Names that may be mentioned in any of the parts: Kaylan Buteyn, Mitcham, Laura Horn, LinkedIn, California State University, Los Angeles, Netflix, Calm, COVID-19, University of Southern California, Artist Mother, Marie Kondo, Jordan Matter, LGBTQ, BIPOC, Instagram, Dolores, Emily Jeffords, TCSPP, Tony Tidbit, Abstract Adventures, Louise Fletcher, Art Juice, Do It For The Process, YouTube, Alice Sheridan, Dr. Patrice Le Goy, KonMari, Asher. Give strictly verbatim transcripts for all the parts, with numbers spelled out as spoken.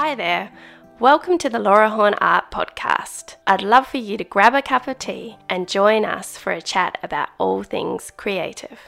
Hi there, welcome to the Laura Horn Art Podcast. I'd love for you to grab a cup of tea and join us for a chat about all things creative.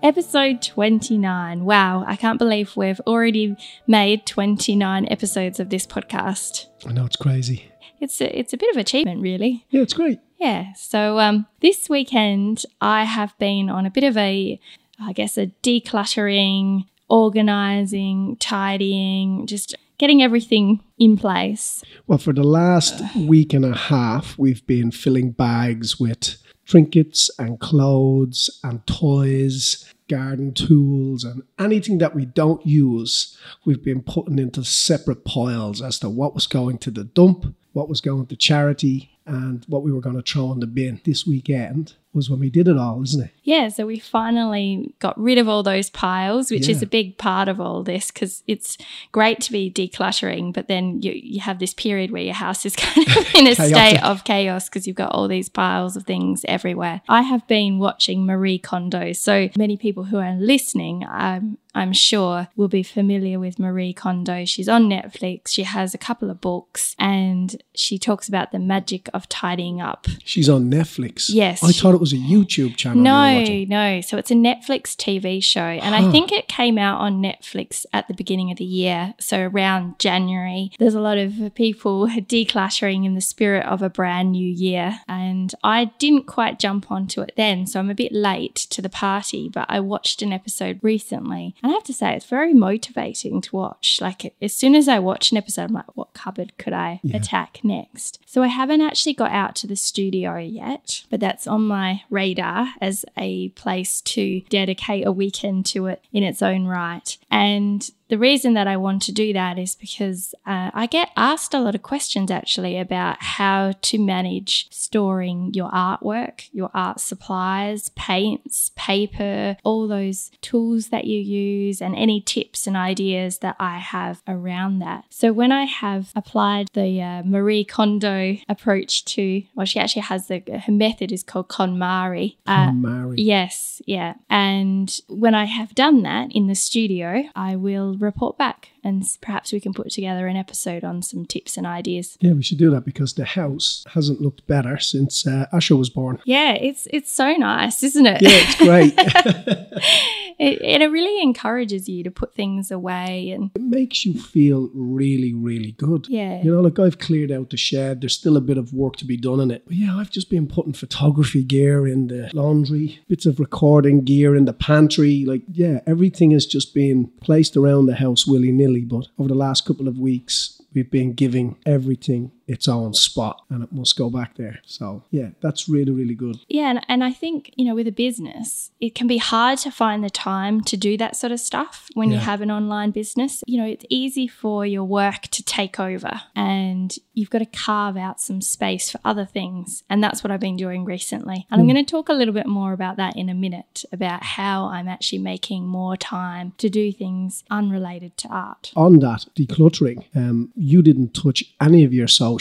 Episode twenty-nine. Wow, I can't believe we've already made twenty-nine episodes of this podcast. I know, it's crazy. It's a, it's a bit of achievement, really. Yeah, it's great. Yeah, so um, this weekend I have been on a bit of a, I guess, a decluttering, organising, tidying, just getting everything in place. Well, for the last week and a half, we've been filling bags with trinkets and clothes and toys, garden tools, and anything that we don't use, we've been putting into separate piles as to what was going to the dump, what was going to charity, and what we were going to throw in the bin. This weekend was when we did it all, isn't it? Yeah, so we finally got rid of all those piles, which yeah. is a big part of all this, because it's great to be decluttering, but then you, you have this period where your house is kind of in a state of chaos because you've got all these piles of things everywhere. I have been watching Marie Kondo, so many people who are listening, I'm, I'm sure, will be familiar with Marie Kondo. She's on Netflix. She has a couple of books, and she talks about the magic of tidying up. She's on Netflix? Yes. I thought it was a YouTube channel. No, no. So it's a Netflix T V show. And huh. I think it came out on Netflix at the beginning of the year, so around January. There's a lot of people decluttering in the spirit of a brand new year. And I didn't quite jump onto it then, so I'm a bit late to the party, but I watched an episode recently. And I have to say, it's very motivating to watch. Like, as soon as I watch an episode, I'm like, what cupboard could I yeah. attack next? So I haven't actually got out to the studio yet, but that's on my radar as a place to dedicate a weekend to it in its own right. And the reason that I want to do that is because uh, I get asked a lot of questions actually about how to manage storing your artwork, your art supplies, paints, paper, all those tools that you use, and any tips and ideas that I have around that. So when I have applied the uh, Marie Kondo approach to, well, she actually has the, her method is called KonMari. Uh, KonMari. Yes, yeah. And when I have done that in the studio, I will report back, and perhaps we can put together an episode on some tips and ideas. Yeah, we should do that, because the house hasn't looked better since uh, Asher was born. Yeah, it's it's so nice, isn't it? Yeah, it's great. it, it really encourages you to put things away, and it makes you feel really, really good. Yeah. You know, like, I've cleared out the shed. There's still a bit of work to be done in it. But yeah, I've just been putting photography gear in the laundry, bits of recording gear in the pantry. Like, yeah, everything has just been placed around the house willy-nilly. But over the last couple of weeks, we've been giving everything its own spot, and it must go back there. So yeah, that's really, really good. Yeah, and, and I think, you know, with a business, it can be hard to find the time to do that sort of stuff when yeah. you have an online business. You know, it's easy for your work to take over, and you've got to carve out some space for other things. And that's what I've been doing recently. And mm. I'm going to talk a little bit more about that in a minute, about how I'm actually making more time to do things unrelated to art. On that, decluttering, um, you didn't touch any of your soul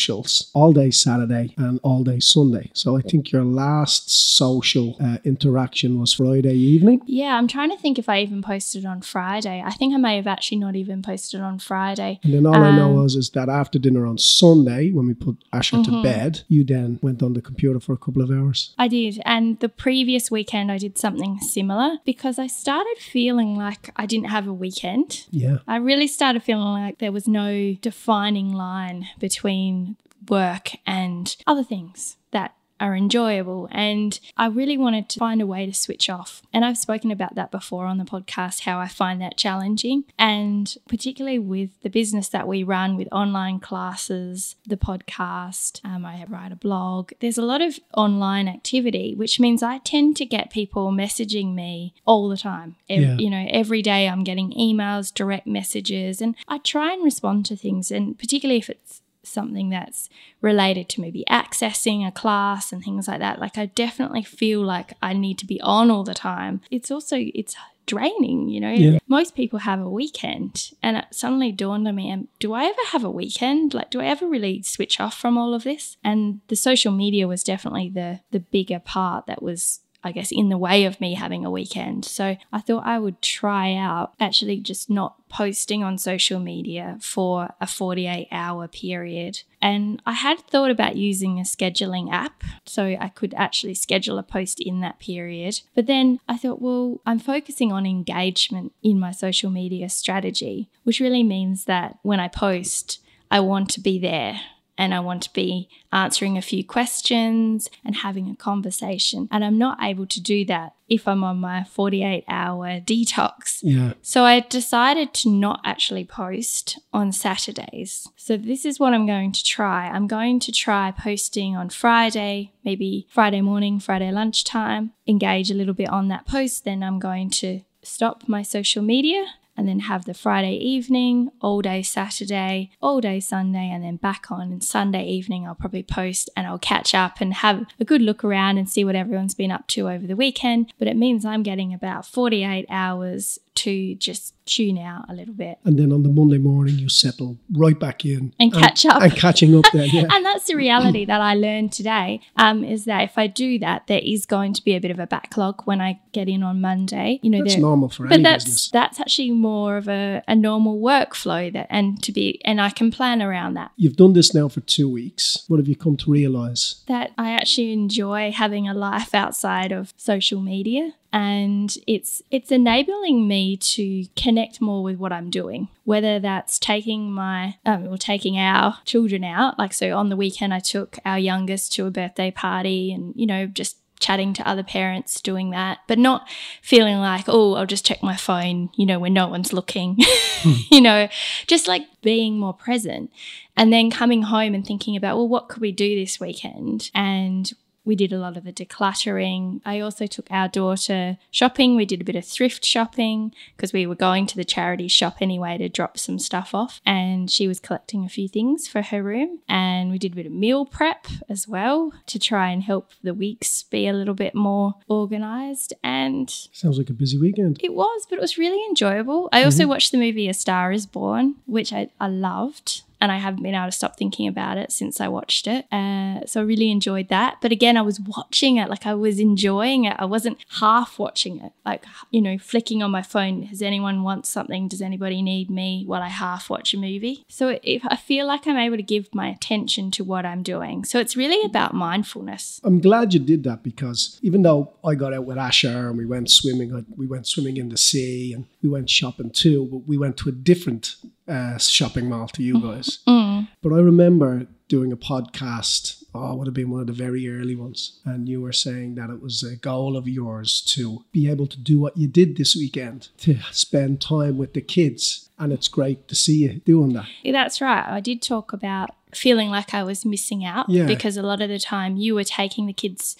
all day Saturday and all day Sunday. So I think your last social uh, interaction was Friday evening. Yeah, I'm trying to think if I even posted on Friday. I think I may have actually not even posted on Friday. And then all um, I know was is that after dinner on Sunday, when we put Asher mm-hmm. to bed, you then went on the computer for a couple of hours. I did. And the previous weekend I did something similar, because I started feeling like I didn't have a weekend. Yeah. I really started feeling like there was no defining line between work and other things that are enjoyable, and I really wanted to find a way to switch off. And I've spoken about that before on the podcast, how I find that challenging, and particularly with the business that we run, with online classes, the podcast, um, I write a blog. There's a lot of online activity, which means I tend to get people messaging me all the time. Every, yeah. You know, every day I'm getting emails, direct messages, and I try and respond to things, and particularly if it's something that's related to maybe accessing a class and things like that. Like, I definitely feel like I need to be on all the time. It's also, it's draining, you know. Yeah. Most people have a weekend, and it suddenly dawned on me, and do I ever have a weekend? Like, do I ever really switch off from all of this? And the social media was definitely the the bigger part that was, I guess, in the way of me having a weekend. So I thought I would try out actually just not posting on social media for a forty-eight hour period. And I had thought about using a scheduling app so I could actually schedule a post in that period. But then I thought, well, I'm focusing on engagement in my social media strategy, which really means that when I post, I want to be there. And I want to be answering a few questions and having a conversation. And I'm not able to do that if I'm on my forty-eight hour detox. Yeah. So I decided to not actually post on Saturdays. So this is what I'm going to try. I'm going to try posting on Friday, maybe Friday morning, Friday lunchtime, engage a little bit on that post. Then I'm going to stop my social media and then have the Friday evening, all day Saturday, all day Sunday, and then back on. And Sunday evening I'll probably post and I'll catch up and have a good look around and see what everyone's been up to over the weekend. But it means I'm getting about forty-eight hours to just tune out a little bit. And then on the Monday morning you settle right back in. And, and catch up. And catching up there, yeah. And that's the reality that I learned today, um, is that if I do that, there is going to be a bit of a backlog when I get in on Monday. You know, that's normal for any that's, business. But that's actually more of a, a normal workflow that, and to be, and I can plan around that. You've done this now for two weeks. What have you come to realise? That I actually enjoy having a life outside of social media. And it's it's enabling me to connect more with what I'm doing, whether that's taking my um, or taking our children out. Like, so on the weekend I took our youngest to a birthday party and, you know, just chatting to other parents, doing that, but not feeling like, oh, I'll just check my phone, you know, when no one's looking, mm. you know, just like being more present. And then coming home and thinking about, well, what could we do this weekend? And we did a lot of the decluttering. I also took our daughter shopping. We did a bit of thrift shopping because we were going to the charity shop anyway to drop some stuff off. And she was collecting a few things for her room. And we did a bit of meal prep as well to try and help the weeks be a little bit more organised. And sounds like a busy weekend. It was, but it was really enjoyable. I mm-hmm. also watched the movie A Star Is Born, which I, I loved. And I haven't been able to stop thinking about it since I watched it. Uh, so I really enjoyed that. But again, I was watching it. Like, I was enjoying it. I wasn't half watching it. Like, you know, flicking on my phone. Does anyone want something? Does anybody need me? While I half watch a movie. So if I feel like I'm able to give my attention to what I'm doing. So it's really about mindfulness. I'm glad you did that, because even though I got out with Asher and we went swimming, I, we went swimming in the sea and we went shopping too, but we went to a different Uh, shopping mall to you guys. Mm. But I remember doing a podcast, oh, it would have been one of the very early ones, and you were saying that it was a goal of yours to be able to do what you did this weekend, to spend time with the kids, and it's great to see you doing that. Yeah, that's right. I did talk about feeling like I was missing out, yeah. because a lot of the time you were taking the kids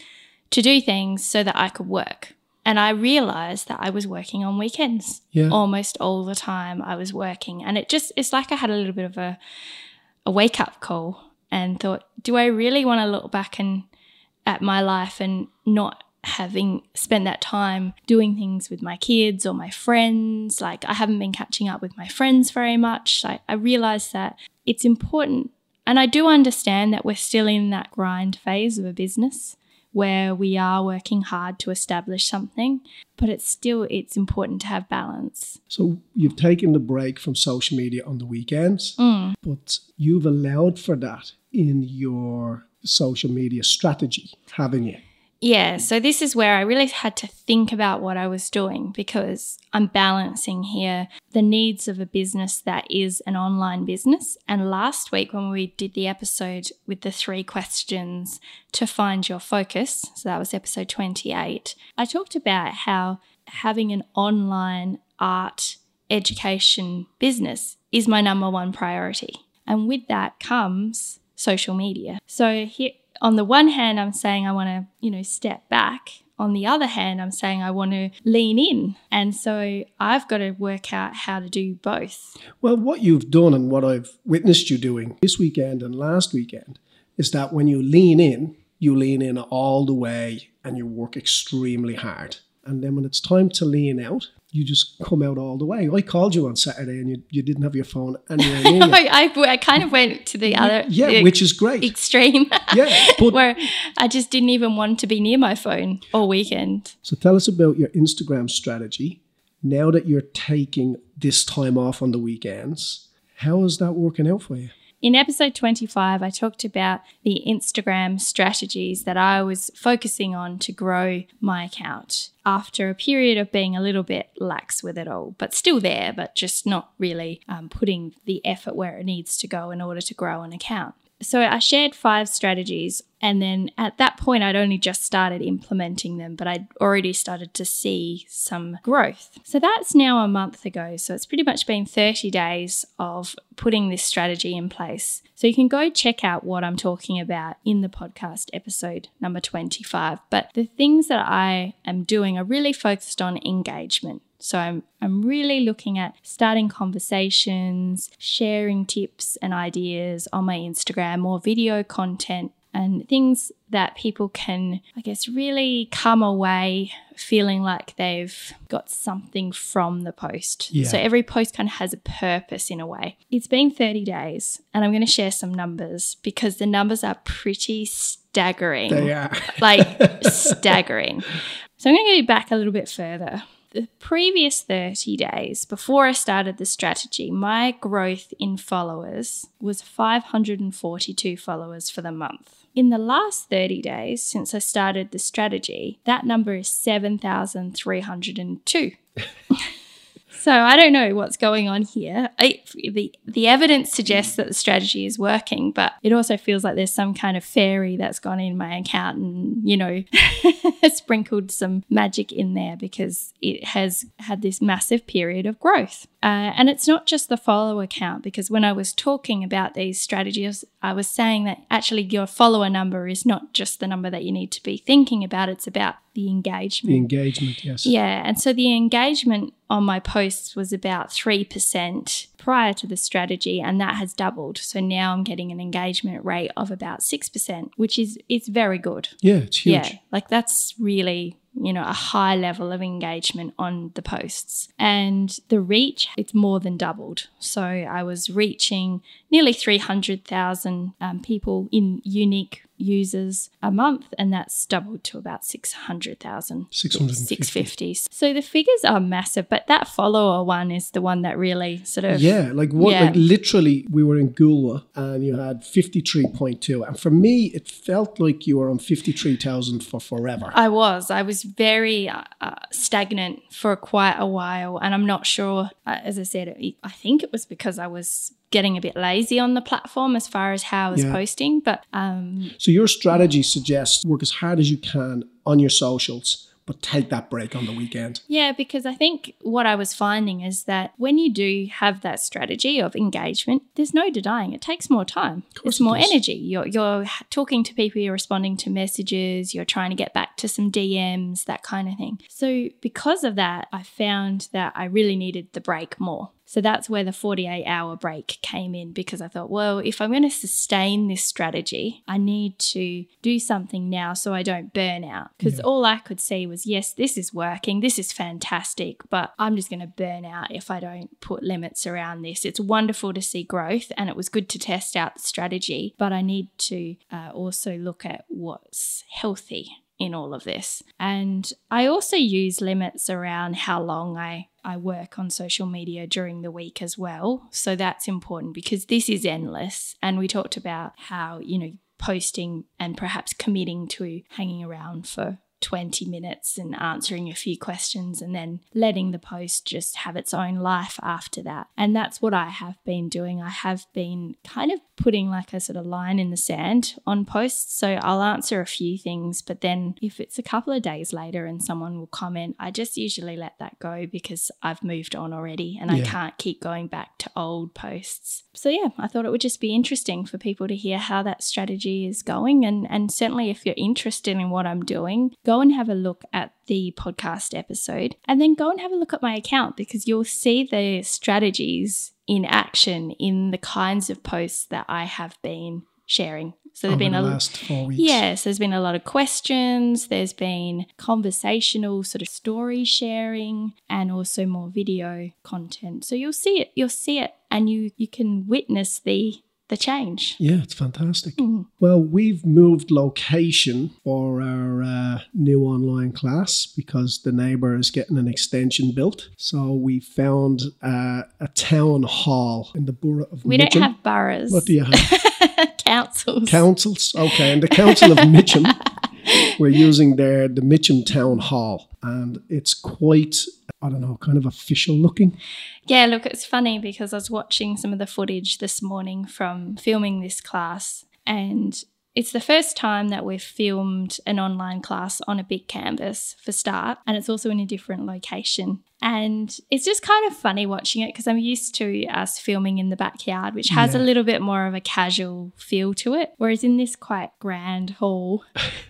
to do things so that I could work. And I realised that I was working on weekends yeah. almost all the time. I was working, and it just, it's like I had a little bit of a, a wake-up call and thought, do I really want to look back and at my life and not having spent that time doing things with my kids or my friends? Like, I haven't been catching up with my friends very much. Like, I realised that it's important. And I do understand that we're still in that grind phase of a business, where we are working hard to establish something, but it's still, it's important to have balance. So you've taken the break from social media on the weekends, mm. but you've allowed for that in your social media strategy, haven't you? Yeah, so this is where I really had to think about what I was doing, because I'm balancing here the needs of a business that is an online business. And last week when we did the episode with the three questions to find your focus, so that was episode twenty-eight, I talked about how having an online art education business is my number one priority. And with that comes social media. So here, on the one hand, I'm saying I want to, you know, step back. On the other hand, I'm saying I want to lean in. And so I've got to work out how to do both. Well, what you've done and what I've witnessed you doing this weekend and last weekend is that when you lean in, you lean in all the way and you work extremely hard. And then when it's time to lean out, you just come out all the way. I called you on Saturday and you, you didn't have your phone anywhere near you. I, I, I kind of went to the other yeah, the which is great. Extreme. Yeah. But where I just didn't even want to be near my phone all weekend. So tell us about your Instagram strategy. Now that you're taking this time off on the weekends, how is that working out for you? In episode twenty-five, I talked about the Instagram strategies that I was focusing on to grow my account after a period of being a little bit lax with it all, but still there, but just not really um, putting the effort where it needs to go in order to grow an account. So I shared five strategies, and then at that point I'd only just started implementing them, but I'd already started to see some growth. So that's now a month ago. So it's pretty much been thirty days of putting this strategy in place. So you can go check out what I'm talking about in the podcast episode number twenty-five. But the things that I am doing are really focused on engagement. So I'm I'm really looking at starting conversations, sharing tips and ideas on my Instagram, more video content and things that people can, I guess, really come away feeling like they've got something from the post. Yeah. So every post kind of has a purpose in a way. It's been thirty days and I'm going to share some numbers because the numbers are pretty staggering. They are. Like staggering. So I'm going to go back a little bit further. The previous thirty days before I started the strategy, my growth in followers was five hundred forty-two followers for the month. In the last thirty days since I started the strategy, that number is seven thousand three hundred two. So I don't know what's going on here. I, the, the evidence suggests that the strategy is working, but it also feels like there's some kind of fairy that's gone in my account and, you know, sprinkled some magic in there because it has had this massive period of growth. Uh, and it's not just the follower count, because when I was talking about these strategies, I was saying that actually your follower number is not just the number that you need to be thinking about. It's about the engagement. The engagement, yes. Yeah. And so the engagement on my posts was about three percent prior to the strategy, and that has doubled. So now I'm getting an engagement rate of about six percent, which is it's very good. Yeah, it's huge. Yeah, like that's really, you know, a high level of engagement on the posts. And the reach, it's more than doubled. So I was reaching nearly three hundred thousand um, people in unique users a month, and that's doubled to about six hundred thousand. six hundred fifty. So the figures are massive, but that follower one is the one that really sort of... Yeah, like what, yeah. like literally we were in Gula and you had fifty-three point two. And for me, it felt like you were on fifty-three thousand for forever. I was. I was very uh, stagnant for quite a while, and I'm not sure, as I said, it, I think it was because I was... getting a bit lazy on the platform as far as how I was yeah. posting. But um, so your strategy suggests work as hard as you can on your socials, but take that break on the weekend. Yeah, because I think what I was finding is that when you do have that strategy of engagement, there's no denying it takes more time. It's more energy. You're, you're talking to people, you're responding to messages, you're trying to get back to some D Ms, that kind of thing. So because of that, I found that I really needed the break more. So that's where the forty-eight hour break came in, because I thought, well, if I'm going to sustain this strategy, I need to do something now so I don't burn out. Because yeah. all I could see was, yes, this is working, this is fantastic, but I'm just going to burn out if I don't put limits around this. It's wonderful to see growth and it was good to test out the strategy, but I need to uh, also look at what's healthy in all of this. And I also use limits around how long I I work on social media during the week as well. So that's important because this is endless. And we talked about how, you know, posting and perhaps committing to hanging around for twenty minutes and answering a few questions and then letting the post just have its own life after that. And that's what I have been doing. I have been kind of putting like a sort of line in the sand on posts. So I'll answer a few things, but then if it's a couple of days later and someone will comment, I just usually let that go because I've moved on already and yeah. I can't keep going back to old posts. So yeah, I thought it would just be interesting for people to hear how that strategy is going. And, and certainly if you're interested in what I'm doing, go and have a look at the podcast episode and then go and have a look at my account because you'll see the strategies in action in the kinds of posts that I have been sharing. So there's been the a, last four weeks. Yes, there's been a lot of questions. There's been conversational sort of story sharing and also more video content. So you'll see it, you'll see it, and you you can witness the the change. Yeah, it's fantastic. Mm. Well, we've moved location for our uh, new online class because the neighbour is getting an extension built. So we found uh, a town hall in the borough of we Mitcham. Don't have boroughs. What do you have? Councils. Councils, okay. And the Council of Mitcham, we're using their the Mitcham Town Hall. And it's quite, I don't know, kind of official looking. Yeah, look, it's funny because I was watching some of the footage this morning from filming this class, and it's the first time that we've filmed an online class on a big canvas for start, and it's also in a different location. And it's just kind of funny watching it because I'm used to us filming in the backyard, which has yeah. a little bit more of a casual feel to it. Whereas in this quite grand hall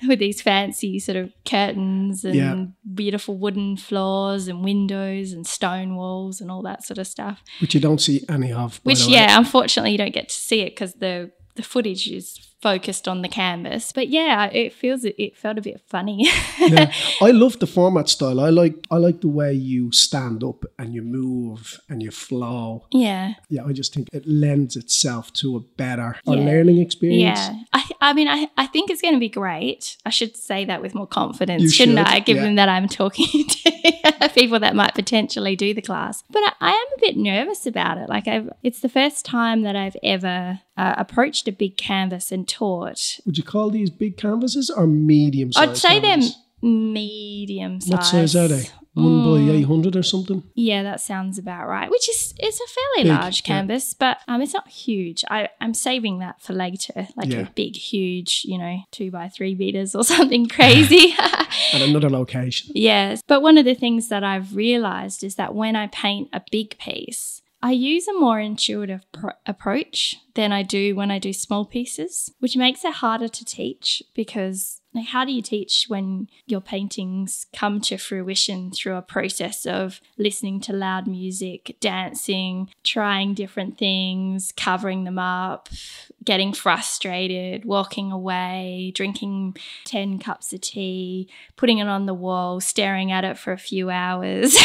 with these fancy sort of curtains and yeah. beautiful wooden floors and windows and stone walls and all that sort of stuff. Which you don't see any of. Which, yeah, unfortunately you don't get to see it because the, the footage is focused on the canvas, but yeah, it feels it felt a bit funny. Yeah, I love the format style. I like I like the way you stand up and you move and you flow. Yeah, yeah. I just think it lends itself to a better yeah. learning experience. Yeah, I I mean I I think it's going to be great. I should say that with more confidence, you shouldn't should. I? Given yeah. that I'm talking to people that might potentially do the class, but I, I am a bit nervous about it. Like I've, it's the first time that I've ever uh, approached a big canvas and taught. Would you call these big canvases or medium sized? I'd say canvases? They're medium sized. What size are they? One mm. by eight hundred or something? Yeah, that sounds about right, which is it's a fairly big, large canvas, yeah. but um, it's not huge. I, I'm saving that for later, like yeah. a big, huge, you know, two by three meters or something crazy. At another location. Yes, but one of the things that I've realised is that when I paint a big piece, I use a more intuitive pr- approach than I do when I do small pieces, which makes it harder to teach because like, how do you teach when your paintings come to fruition through a process of listening to loud music, dancing, trying different things, covering them up, getting frustrated, walking away, drinking ten cups of tea, putting it on the wall, staring at it for a few hours.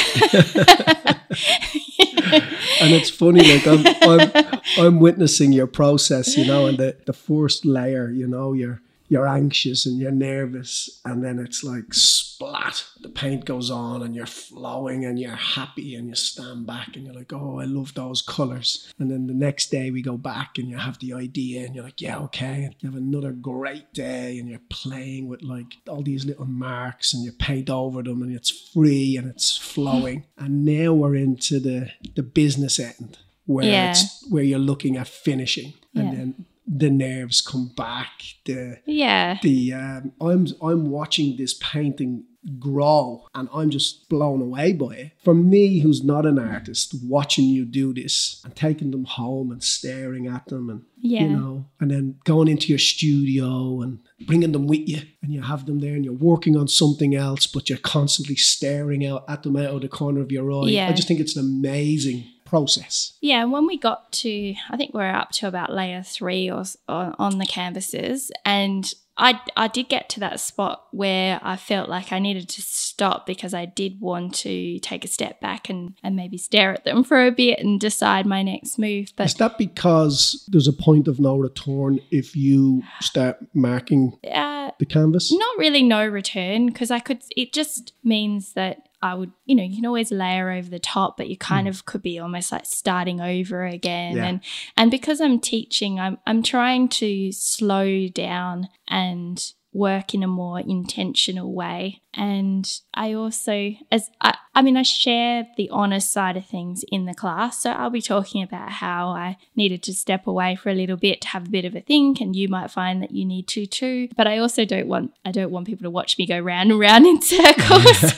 And it's funny, like I'm, I'm, I'm witnessing your process, you know, and the, the first layer, you know, you're you're anxious and you're nervous, and then it's like splat, the paint goes on, and you're flowing, and you're happy, and you stand back, and you're like, oh, I love those colours. And then the next day we go back, and you have the idea, and you're like, yeah, okay. And you have another great day, and you're playing with like all these little marks, and you paint over them, and it's free and it's flowing. And now we're into the the business end where yeah. it's where you're looking at finishing, and yeah. then the nerves come back. The yeah. The um, I'm I'm watching this painting grow, and I'm just blown away by it. For me, who's not an artist, watching you do this and taking them home and staring at them, and yeah. you know, and then going into your studio and bringing them with you, and you have them there, and you're working on something else, but you're constantly staring out at them out of the corner of your eye. Yeah. I just think it's an amazing process. Yeah, and when we got to, I think we're up to about layer three or, or on the canvases, and I I did get to that spot where I felt like I needed to stop because I did want to take a step back and, and maybe stare at them for a bit and decide my next move. But is that because there's a point of no return if you start marking uh, the canvas? Not really no return, because I could. It just means that I would, you know, you can always layer over the top, but you kind mm. of could be almost like starting over again. Yeah. And and because I'm teaching, I'm I'm trying to slow down and work in a more intentional way. And I also, as I, I mean, I share the honest side of things in the class. So I'll be talking about how I needed to step away for a little bit to have a bit of a think, and you might find that you need to too. But I also don't want, I don't want people to watch me go round and round in circles.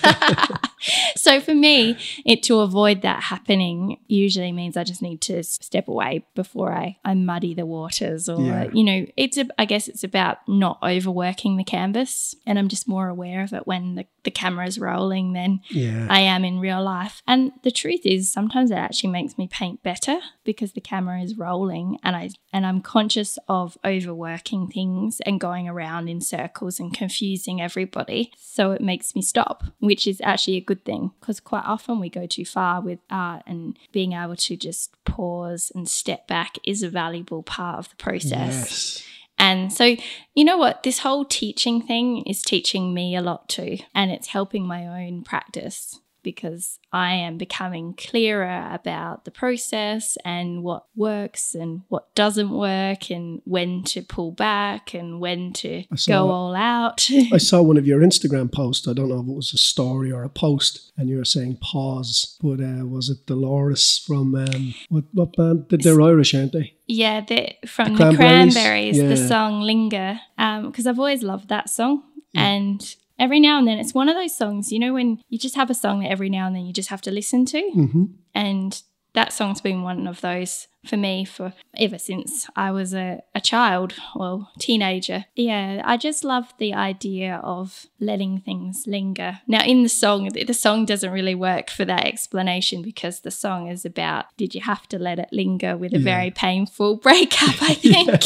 So for me, it to avoid that happening usually means I just need to step away before I, I muddy the waters or, yeah. you know, it's a, I guess it's about not overworking the canvas, and I'm just more aware of it when the, the camera's rolling than yeah. I am in real life. And the truth is sometimes it actually makes me paint better because the camera is rolling and, I, and I'm conscious of overworking things and going around in circles and confusing everybody. So it makes me stop, which is actually a good thing, because quite often we go too far with art, and being able to just pause and step back is a valuable part of the process. Yes. And so, you know what, this whole teaching thing is teaching me a lot too, and it's helping my own practice, because I am becoming clearer about the process and what works and what doesn't work and when to pull back and when to saw, go all out. I saw one of your Instagram posts. I don't know if it was a story or a post, and you were saying pause. But uh, was it Dolores from, um, what, what band? They're Irish, aren't they? Yeah, they're from the Cranberries, the, Cranberries, yeah. the song Linger, because um, I've always loved that song. Yeah. And every now and then, it's one of those songs, you know, when you just have a song that every now and then you just have to listen to. Mm-hmm. And that song's been one of those for me for ever since I was a, a child or teenager. Yeah, I just love the idea of letting things linger. Now, in the song, the song doesn't really work for that explanation, because the song is about, did you have to let it linger with a yeah. very painful breakup, I think.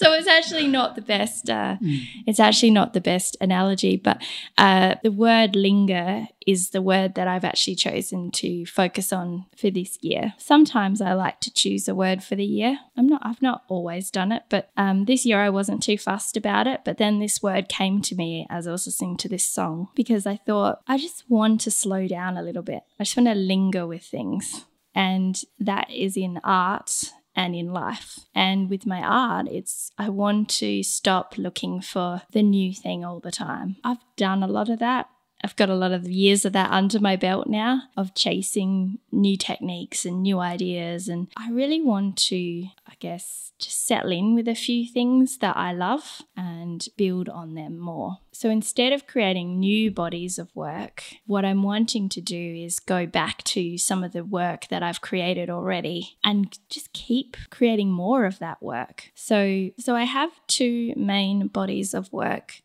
So it's actually not the best, uh, mm. it's actually not the best analogy, but uh, the word linger is the word that I've actually chosen to focus on for this year. Sometimes I like to choose a word for the year. I'm not, I've not always done it, but um, this year I wasn't too fussed about it. But then this word came to me as I was listening to this song, because I thought, I just want to slow down a little bit. I just want to linger with things. And that is in art and in life. And with my art, it's I want to stop looking for the new thing all the time. I've done a lot of that. I've got a lot of years of that under my belt now, of chasing new techniques and new ideas. And I really want to, I guess, just settle in with a few things that I love and build on them more. So instead of creating new bodies of work, what I'm wanting to do is go back to some of the work that I've created already and just keep creating more of that work. So, so I have two main bodies of work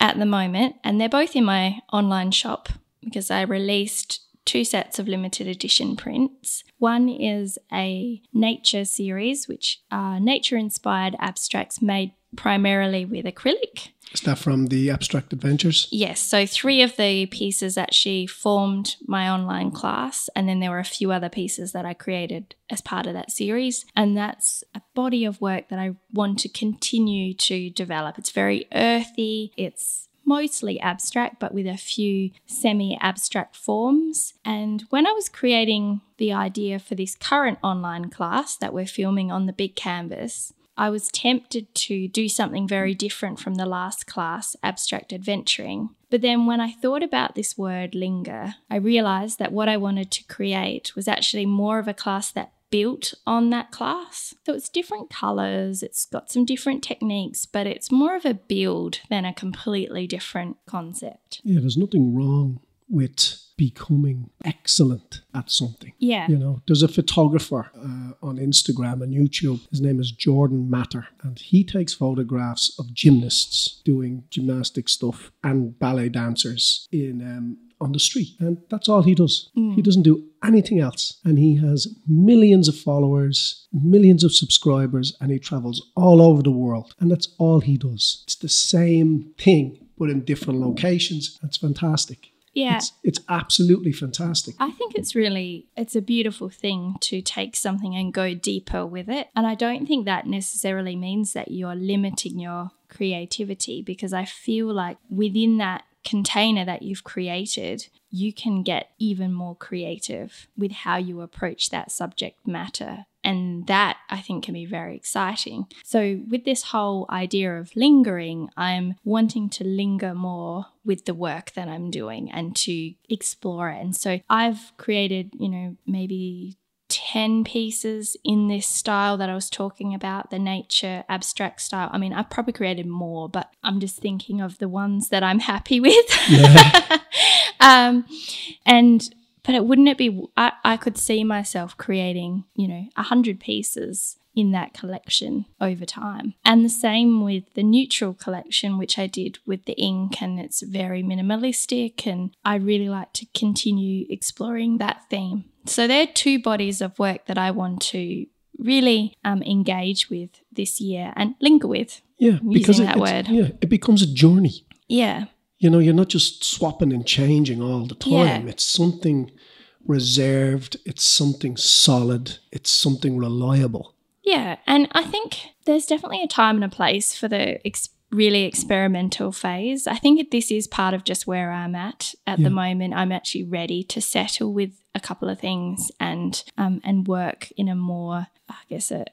at the moment, and they're both in my online shop, because I released two sets of limited edition prints. One is a nature series, which are nature-inspired abstracts made primarily with acrylic. Is that from the Abstract Adventures? Yes. So three of the pieces actually formed my online class, and then there were a few other pieces that I created as part of that series. And that's a body of work that I want to continue to develop. It's very earthy. It's mostly abstract, but with a few semi-abstract forms. And when I was creating the idea for this current online class that we're filming on the big canvas, I was tempted to do something very different from the last class, abstract adventuring. But then when I thought about this word linger, I realized that what I wanted to create was actually more of a class that built on that class. So it's different colors, it's got some different techniques, but it's more of a build than a completely different concept. Yeah, there's nothing wrong with becoming excellent at something. Yeah. You know, there's a photographer uh, on Instagram and YouTube. His name is Jordan Matter, and he takes photographs of gymnasts doing gymnastic stuff and ballet dancers in um, on the street. And that's all he does. Mm. He doesn't do anything else. And he has millions of followers, millions of subscribers, and he travels all over the world. And that's all he does. It's the same thing, but in different locations. That's fantastic. Yeah. It's, it's absolutely fantastic. I think it's really, it's a beautiful thing to take something and go deeper with it. And I don't think that necessarily means that you're limiting your creativity, because I feel like within that container that you've created, you can get even more creative with how you approach that subject matter. And that, I think, can be very exciting. So with this whole idea of lingering, I'm wanting to linger more with the work that I'm doing and to explore it. And so I've created, you know, maybe ten pieces in this style that I was talking about, the nature abstract style. I mean, I've probably created more, but I'm just thinking of the ones that I'm happy with. Yeah. um, and but it, wouldn't it be, I, I could see myself creating, you know, one hundred pieces in that collection over time. And the same with the neutral collection, which I did with the ink, and it's very minimalistic, and I really like to continue exploring that theme. So there are two bodies of work that I want to really um, engage with this year and linger with, yeah, because using that it, word. Yeah, it becomes a journey. Yeah. You know, you're not just swapping and changing all the time. Yeah. It's something reserved. It's something solid. It's something reliable. Yeah, and I think there's definitely a time and a place for the ex- really experimental phase. I think this is part of just where I'm at at yeah. the moment. I'm actually ready to settle with a couple of things and um, and work in a more, I guess, a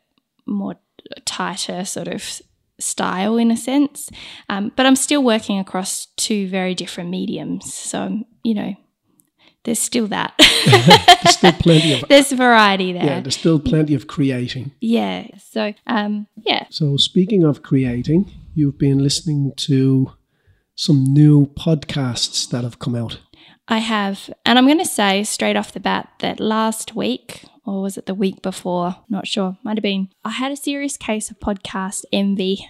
more tighter sort of style in a sense. Um, but I'm still working across two very different mediums. So, you know, there's still that. There's still plenty of... There's variety there. Yeah, there's still plenty of creating. Yeah. So, um, yeah. So, speaking of creating, you've been listening to some new podcasts that have come out. I have. And I'm going to say straight off the bat that last week, or was it the week before? Not sure. Might have been. I had a serious case of podcast envy.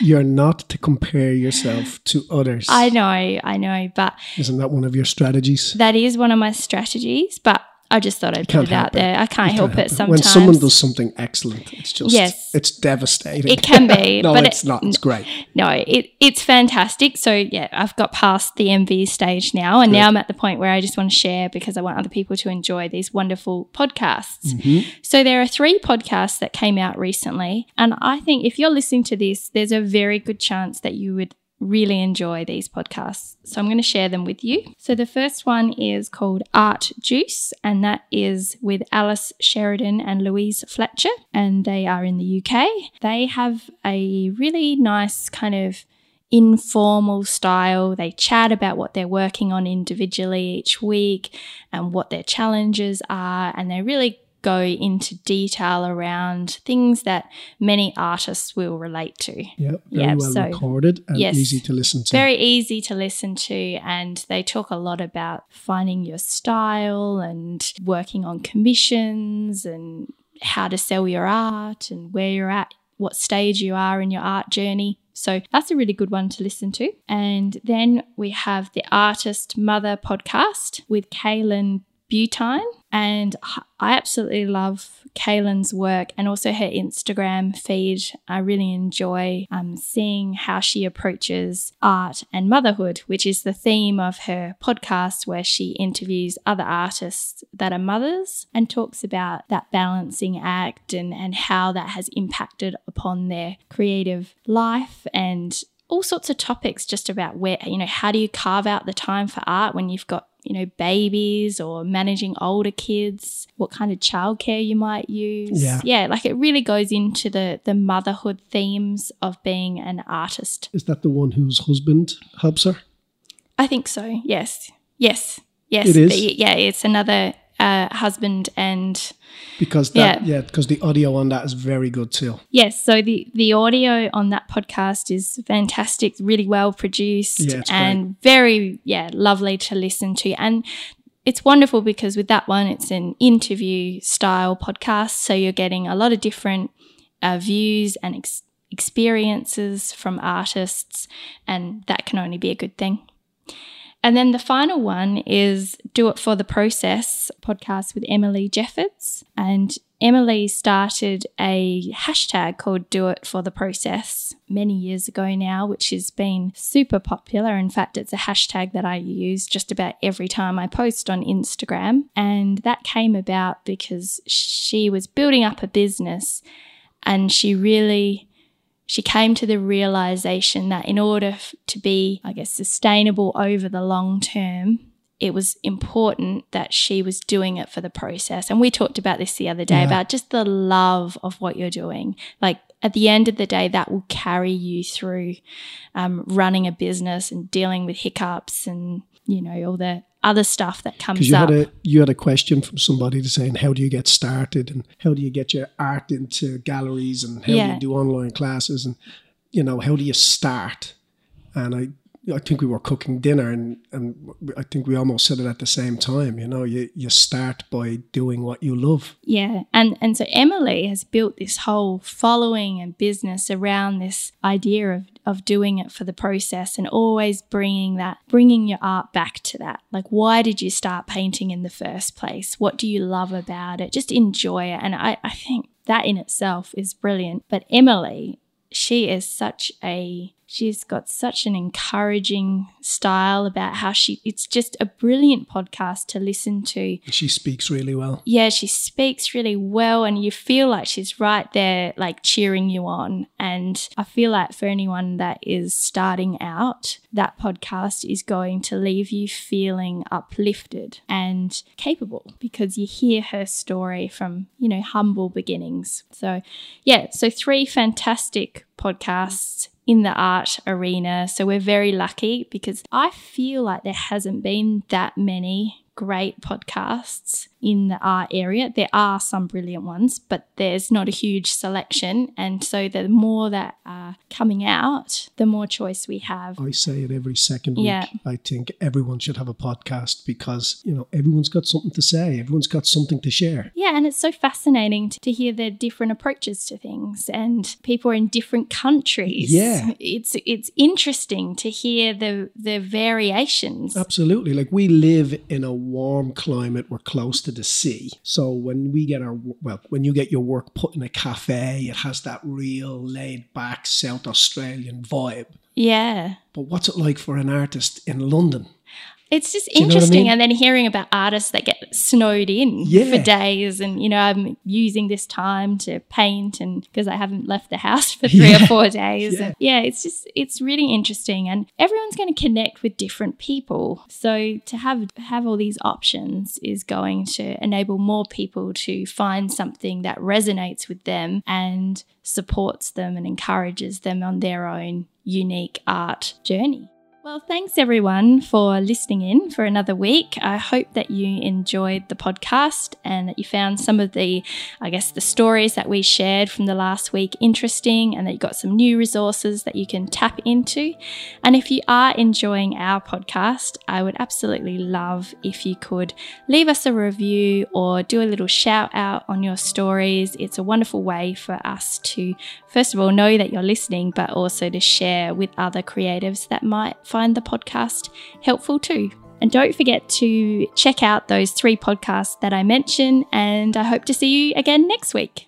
You're not to compare yourself to others. I know, I know, but... Isn't that one of your strategies? That is one of my strategies, but I just thought I'd put it out there. I can't help it sometimes. When someone does something excellent, it's just... Yes. It's devastating. It can be. No, it's not. It's great. No, it it's fantastic. So, yeah, I've got past the M V stage now, and now I'm at the point where I just want to share because I want other people to enjoy these wonderful podcasts. Mm-hmm. So there are three podcasts that came out recently, and I think if you're listening to this, there's a very good chance that you would really enjoy these podcasts. So I'm going to share them with you. So the first one is called Art Juice, and that is with Alice Sheridan and Louise Fletcher, and they are in the U K. They have a really nice kind of informal style. They chat about what they're working on individually each week and what their challenges are, and they really go into detail around things that many artists will relate to. Yep, very yep, well so, recorded and yes, easy to listen to. Very easy to listen to, and they talk a lot about finding your style and working on commissions and how to sell your art and where you're at, what stage you are in your art journey. So that's a really good one to listen to. And then we have the Artist Mother podcast with Kaylan Buteyn, and I absolutely love Kaylan's work and also her Instagram feed. I really enjoy um, seeing how she approaches art and motherhood, which is the theme of her podcast, where she interviews other artists that are mothers and talks about that balancing act and, and how that has impacted upon their creative life, and all sorts of topics just about where, you know, how do you carve out the time for art when you've got, you know, babies or managing older kids, what kind of childcare you might use. Yeah. yeah, like it really goes into the the motherhood themes of being an artist. Is that the one whose husband helps her? I think so, yes. Yes, yes. It is? The, yeah, it's another uh, husband and... Because that, yeah, because yeah, the audio on that is very good too. Yes, so the, the audio on that podcast is fantastic, really well produced, yeah, and great. very yeah lovely to listen to. And it's wonderful because with that one, it's an interview style podcast, so you're getting a lot of different uh, views and ex- experiences from artists, and that can only be a good thing. And then the final one is Do It For The Process podcast with Emily Jeffords. And Emily started a hashtag called Do It For The Process many years ago now, which has been super popular. In fact, it's a hashtag that I use just about every time I post on Instagram. And that came about because she was building up a business, and she really... She came to the realization that in order f- to be, I guess, sustainable over the long term, it was important that she was doing it for the process. And we talked about this the other day, yeah. about just the love of what you're doing. Like at the end of the day, that will carry you through um, running a business and dealing with hiccups and, you know, all the other stuff that comes you up. Had a, you had a question from somebody to saying, how do you get started and how do you get your art into galleries and how yeah. do you do online classes and, you know, how do you start? And I I think we were cooking dinner and, and I think we almost said it at the same time, you know, you, you start by doing what you love. Yeah. And, and so Emily has built this whole following and business around this idea of, of doing it for the process and always bringing that, bringing your art back to that. Like, why did you start painting in the first place? What do you love about it? Just enjoy it. And I, I think that in itself is brilliant. But Emily, she is such a... She's got such an encouraging style about how she, it's just a brilliant podcast to listen to. She speaks really well. Yeah, she speaks really well and you feel like she's right there like cheering you on. And I feel like for anyone that is starting out, that podcast is going to leave you feeling uplifted and capable because you hear her story from, you know, humble beginnings. So yeah, so three fantastic podcasts in the art arena. So we're very lucky because I feel like there hasn't been that many great podcasts in the art area. There are some brilliant ones, but there's not a huge selection. And so the more that are coming out, the more choice we have. I say it every second week. Yeah. I think everyone should have a podcast because, you know, everyone's got something to say. Everyone's got something to share. Yeah. And it's so fascinating to, to hear their different approaches to things and people are in different countries. Yeah. It's, it's interesting to hear the, the variations. Absolutely. Like we live in a warm climate. We're close to the sea. So when we get our, well, when you get your work put in a cafe, it has that real laid back South Australian vibe. Yeah. But what's it like for an artist in London? It's just interesting. I mean? And then hearing about artists that get snowed in yeah. for days and, you know, I'm using this time to paint and because I haven't left the house for three yeah. or four days. Yeah. And yeah, it's just, it's really interesting. And everyone's going to connect with different people. So to have, have all these options is going to enable more people to find something that resonates with them and supports them and encourages them on their own unique art journey. Well, thanks everyone for listening in for another week. I hope that you enjoyed the podcast and that you found some of the, I guess, the stories that we shared from the last week interesting and that you got some new resources that you can tap into. And if you are enjoying our podcast, I would absolutely love if you could leave us a review or do a little shout out on your stories. It's a wonderful way for us to, first of all, know that you're listening, but also to share with other creatives that might find find the podcast helpful too. And don't forget to check out those three podcasts that I mentioned, and I hope to see you again next week.